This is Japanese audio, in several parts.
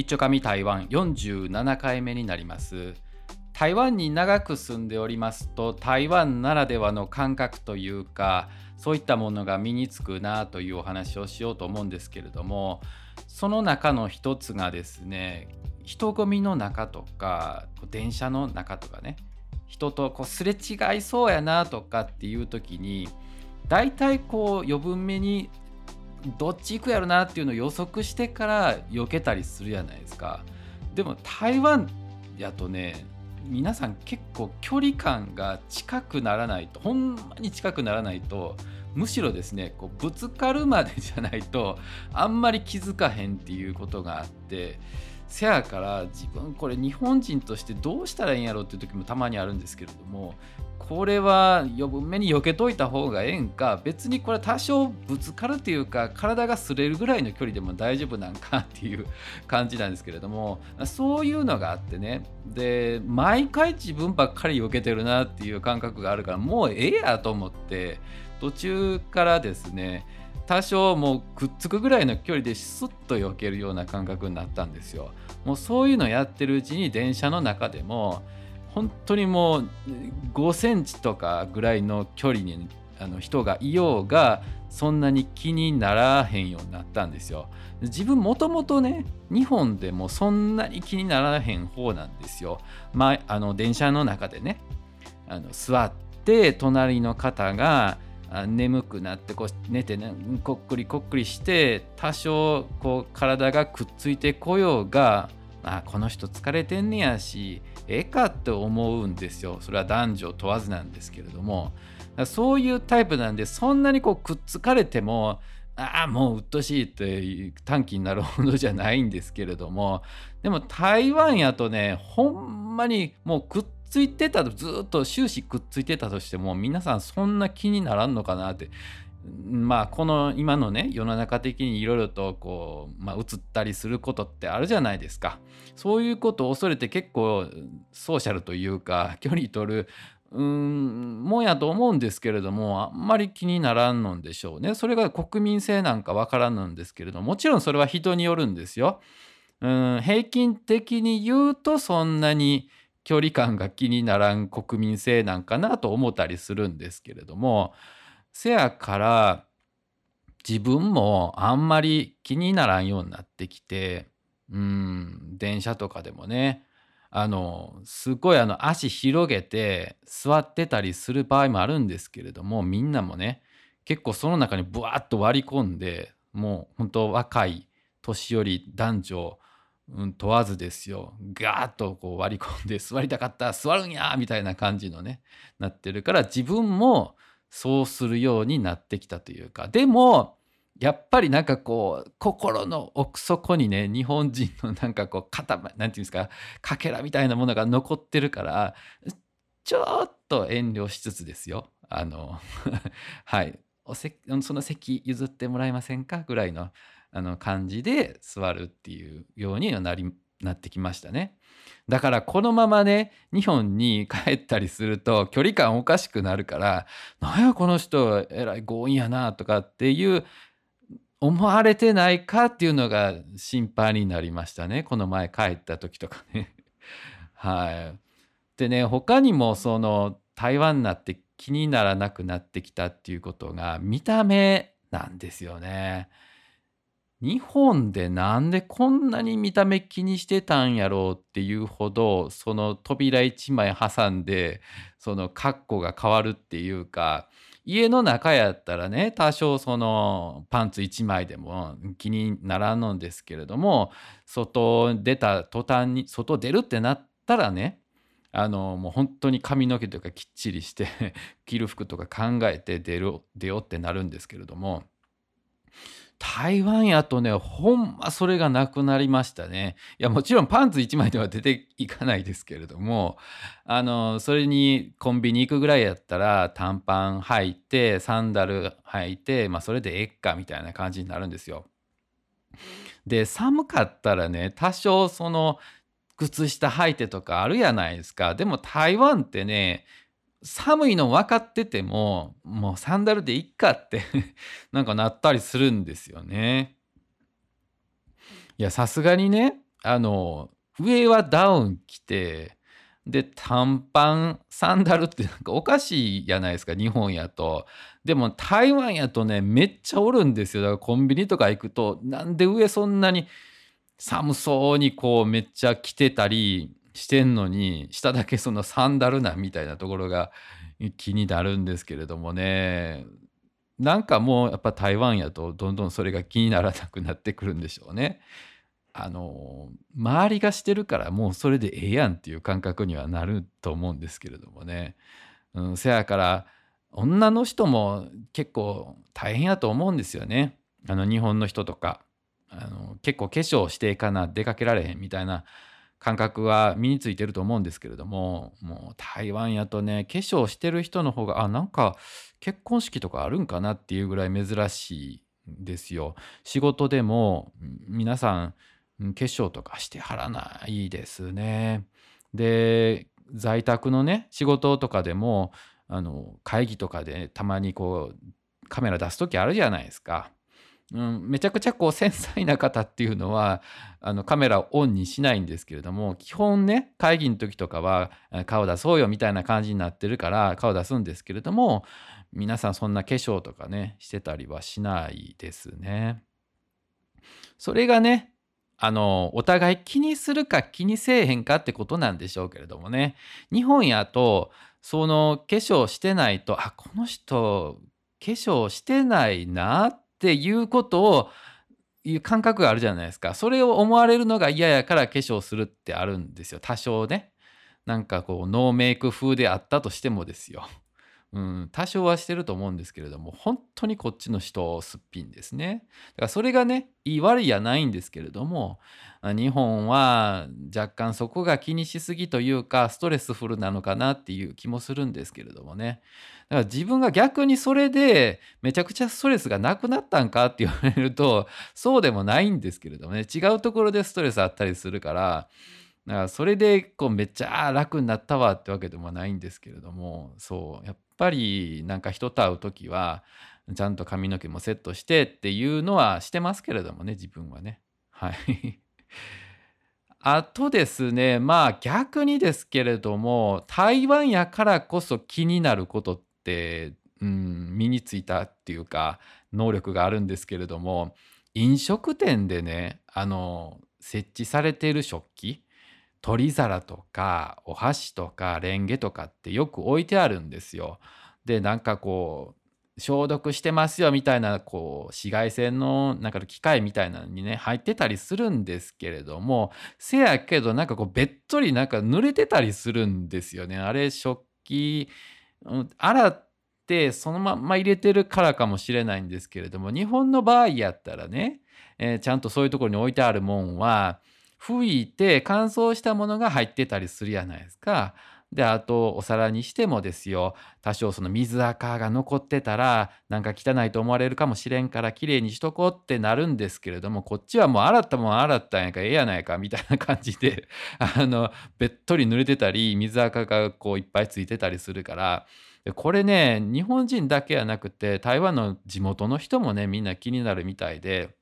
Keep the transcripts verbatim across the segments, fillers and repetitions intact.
一丁上台湾よんじゅうななかいめになります。台湾に長く住んでおりますと、台湾ならではの感覚というか、そういったものが身につくなというお話をしようと思うんですけれども、その中の一つがですね、人混みの中とか電車の中とかね、人とこうすれ違いそうやなとかっていう時に、だいたいこう余分目にどっち行くやろなっていうのを予測してから避けたりするじゃないですか。でも台湾やとね、皆さん結構距離感が近くならないと、ほんまに近くならないと、むしろですね、こうぶつかるまでじゃないとあんまり気づかへんっていうことがあって、せやから自分これ日本人としてどうしたらいいんやろうっていう時もたまにあるんですけれども、これは余分目に避けといた方がええんか、別にこれ多少ぶつかるっていうか体が擦れるぐらいの距離でも大丈夫なんかっていう感じなんですけれども、そういうのがあってね、で毎回自分ばっかり避けてるなっていう感覚があるから、もうええやと思って途中からですね、多少もうくっつくぐらいの距離でスッと避けるような感覚になったんですよ。もうそういうのやってるうちに電車の中でも本当にもうごセンチとかぐらいの距離にあの人がいようがそんなに気にならへんようになったんですよ。自分もともとね、日本でもそんなに気にならへん方なんですよ。まあ、あの電車の中でね、あの座って隣の方が眠くなってこう寝てね、こっくりこっくりして多少こう体がくっついてこようが、あこの人疲れてんねやしええかって思うんですよ。それは男女問わずなんですけれども、そういうタイプなんで、そんなにこうくっつかれてもああもううっとしいって短気になるほどじゃないんですけれども、でも台湾やとね、ほんまにもうくっついてたと、ずっと終始くっついてたとしても皆さんそんな気にならんのかなって、まあこの今のね世の中的にいろいろとこう、まあ、移ったりすることってあるじゃないですか。そういうことを恐れて結構ソーシャルというか距離取るうーんもんやと思うんですけれども、あんまり気にならんのでしょうね。それが国民性なんかわからんのですけれども、もちろんそれは人によるんですよ。うーん平均的に言うとそんなに距離感が気にならん国民性なんかなと思ったりするんですけれども、せやから自分もあんまり気にならんようになってきて、うーん電車とかでもね、あのすごいあの足広げて座ってたりする場合もあるんですけれども、みんなもね結構その中にブワーッと割り込んで、もう本当若い年寄り男女、うん、問わずですよ、ガーッとこう割り込んで座りたかった座るんやみたいな感じのねなってるから、自分もそうするようになってきたというか、でもやっぱりなんかこう心の奥底にね、日本人のなんかこう固ま、なんていうんですか、かけらみたいなものが残ってるから、ちょっと遠慮しつつですよ、あのはいおせその席譲ってもらえませんかぐらいのあの感じで座るっていうようになりなってきましたね。だからこのままね日本に帰ったりすると距離感おかしくなるから、なんやこの人えらい強引やなとかっていう思われてないかっていうのが心配になりましたね、この前帰った時とかねはいでね、他にもその台湾になって気にならなくなってきたっていうことが見た目なんですよね。日本でなんでこんなに見た目気にしてたんやろうっていうほど、その扉一枚挟んでその格好が変わるっていうか、家の中やったらね多少そのパンツ一枚でも気にならんのですけれども、外出た途端に外出るってなったらね、あのもう本当に髪の毛とかきっちりして着る服とか考えて出る出ようってなるんですけれども、台湾やとねほんまそれがなくなりましたね。いやもちろんパンツいちまいでは出ていかないですけれども、あのそれにコンビニ行くぐらいやったら短パン履いてサンダル履いて、まあそれでえっかみたいな感じになるんですよ。で寒かったらね多少その靴下履いてとかあるやないですか。でも台湾ってね寒いの分かっててももうサンダルでいっかってなんかなったりするんですよね。いやさすがにねあの上はダウン着てで短パンサンダルってなんかおかしいじゃないですか、日本やと。でも台湾やとねめっちゃおるんですよ。だからコンビニとか行くとなんで上そんなに寒そうにこうめっちゃ着てたりしてんのに下だけそのサンダルなんみたいなところが気になるんですけれどもね、なんかもうやっぱ台湾やとどんどんそれが気にならなくなってくるんでしょうね。あの周りがしてるからもうそれでええやんっていう感覚にはなると思うんですけれどもね、うん、せやから女の人も結構大変やと思うんですよね。あの日本の人とかあの結構化粧していかな出かけられへんみたいな感覚は身についてると思うんですけれども、もう台湾やとね化粧してる人の方があなんか結婚式とかあるんかなっていうぐらい珍しいんですよ。仕事でも皆さん化粧とかしてはらないですね。で在宅のね仕事とかでもあの会議とかでたまにこうカメラ出す時あるじゃないですか。うん、めちゃくちゃこう繊細な方っていうのはあのカメラをオンにしないんですけれども、基本ね会議の時とかは顔出そうよみたいな感じになってるから顔出すんですけれども、皆さんそんな化粧とかねしてたりはしないですね。それがねあのお互い気にするか気にせえへんかってことなんでしょうけれどもね、日本やとその化粧してないとあこの人化粧してないなってっていうことをいう感覚があるじゃないですか。それを思われるのが嫌やから化粧するってあるんですよ。多少ねなんかこうノーメイク風であったとしてもですよ、うん、多少はしてると思うんですけれども、本当にこっちの人すっぴんですね。だからそれがねいい悪いやないんですけれども、日本は若干そこが気にしすぎというかストレスフルなのかなっていう気もするんですけれどもね。だから自分が逆にそれでめちゃくちゃストレスがなくなったんかって言われるとそうでもないんですけれどもね、違うところでストレスあったりするからだからそれでこうめっちゃ楽になったわってわけでもないんですけれども、そうやっぱりなんか人と会うときはちゃんと髪の毛もセットしてっていうのはしてますけれどもね、自分はね、はいあとですね、まあ逆にですけれども台湾やからこそ気になることって、うん、身についたっていうか能力があるんですけれども、飲食店でねあの設置されている食器、取り皿とかお箸とかレンゲとかってよく置いてあるんですよ。でなんかこう消毒してますよみたいなこう紫外線のなんか機械みたいなのにね入ってたりするんですけれども、せやけどなんかこうべっとりなんか濡れてたりするんですよね。あれ食器洗ってそのまんま入れてるからかもしれないんですけれども、日本の場合やったらね、えー、ちゃんとそういうところに置いてあるもんは拭いて乾燥したものが入ってたりするじゃないですか。であとお皿にしてもですよ、多少その水垢が残ってたらなんか汚いと思われるかもしれんからきれいにしとこうってなるんですけれども、こっちはもう洗ったもん洗ったんやからええやないかみたいな感じであのべっとり濡れてたり水垢がこういっぱいついてたりするから、これね日本人だけやなくて台湾の地元の人もねみんな気になるみたいで、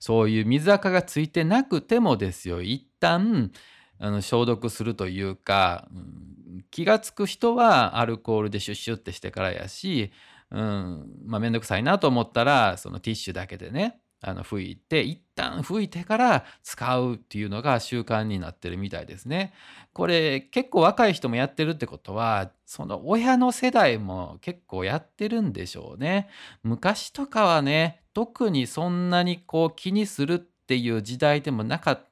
そういう水垢がついてなくてもですよ、一旦あの消毒するというか、うん、気がつく人はアルコールでシュッシュッってしてからやし、うん、まあめんどくさいなと思ったらそのティッシュだけでねあの拭いて一旦拭いてから使うっていうのが習慣になってるみたいですね。これ結構若い人もやってるってことはその親の世代も結構やってるんでしょうね。昔とかはね特にそんなにこう気にするっていう時代でもなかった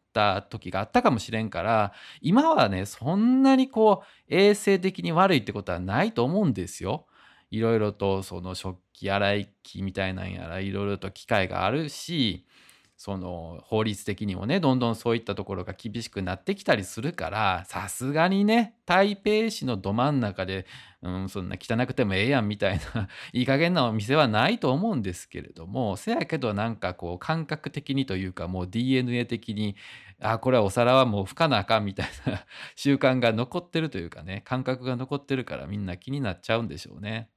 時があったかもしれんから、今はねそんなにこう衛生的に悪いってことはないと思うんですよ。いろいろとその食器洗い機みたいなんやらいろいろと機械があるし、その法律的にもねどんどんそういったところが厳しくなってきたりするから、さすがにね台北市のど真ん中で、うん、そんな汚くてもええやんみたいないい加減なお店はないと思うんですけれども、せやけどなんかこう感覚的にというかもう ディーエヌエー 的にあこれはお皿はもう拭かなあかんみたいな習慣が残ってるというかね、感覚が残ってるからみんな気になっちゃうんでしょうね。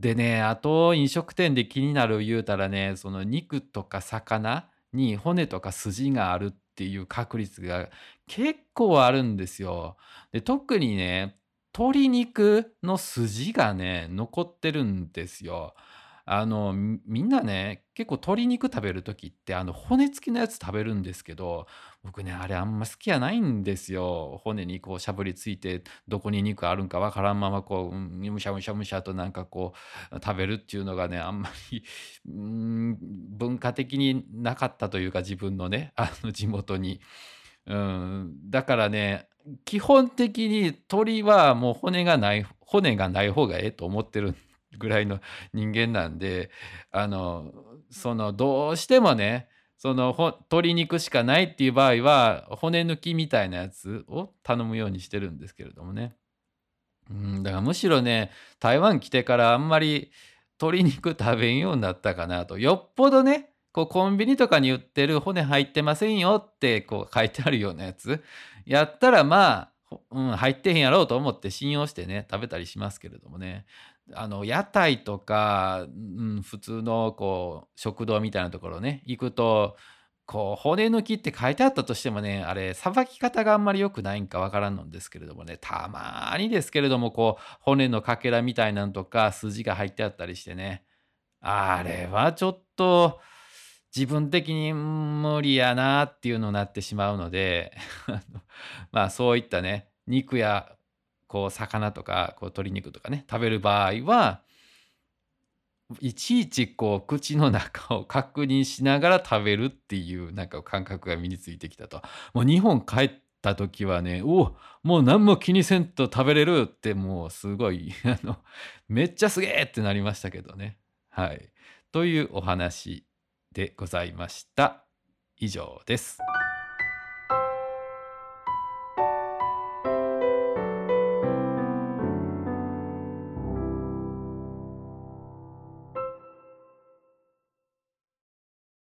でねあと飲食店で気になる言うたらね、その肉とか魚に骨とか筋があるってっていう確率が結構あるんですよ。で、特にね、鶏肉の筋がね残ってるんですよ。あのみんなね結構鶏肉食べる時ってあの骨付きのやつ食べるんですけど、僕ねあれあんま好きやないんですよ。骨にこうしゃぶりついてどこに肉あるんかわからんままこううんむしゃむしゃむしゃとなんかこう食べるっていうのがねあんまりうーん文化的になかったというか、自分のねあの地元に。うん、だからね基本的に鳥はもう骨がない骨がない方がええと思ってるぐらいの人間なんで、あのそのどうしてもねその鶏肉しかないっていう場合は骨抜きみたいなやつを頼むようにしてるんですけれどもね、うん、だからむしろね台湾来てからあんまり鶏肉食べんようになったかなと。よっぽどねこうコンビニとかに売ってる骨入ってませんよってこう書いてあるようなやつやったらまあ、うん、入ってへんやろうと思って信用してね食べたりしますけれどもね、あの屋台とか、うん、普通のこう食堂みたいなところね行くとこう骨抜きって書いてあったとしてもね、あれさばき方があんまり良くないんかわからんのですけれどもね、たまにですけれどもこう骨のかけらみたいなんとか筋が入ってあったりしてね、あれはちょっと自分的に無理やなっていうのになってしまうのでまあそういったね肉やこう魚とかこう鶏肉とかね食べる場合はいちいちこう口の中を確認しながら食べるっていうなんか感覚が身についてきたと。もう日本帰った時はね、おもう何も気にせんと食べれるってもうすごいあのめっちゃすげえってなりましたけどね。はい、というお話でございました。以上です。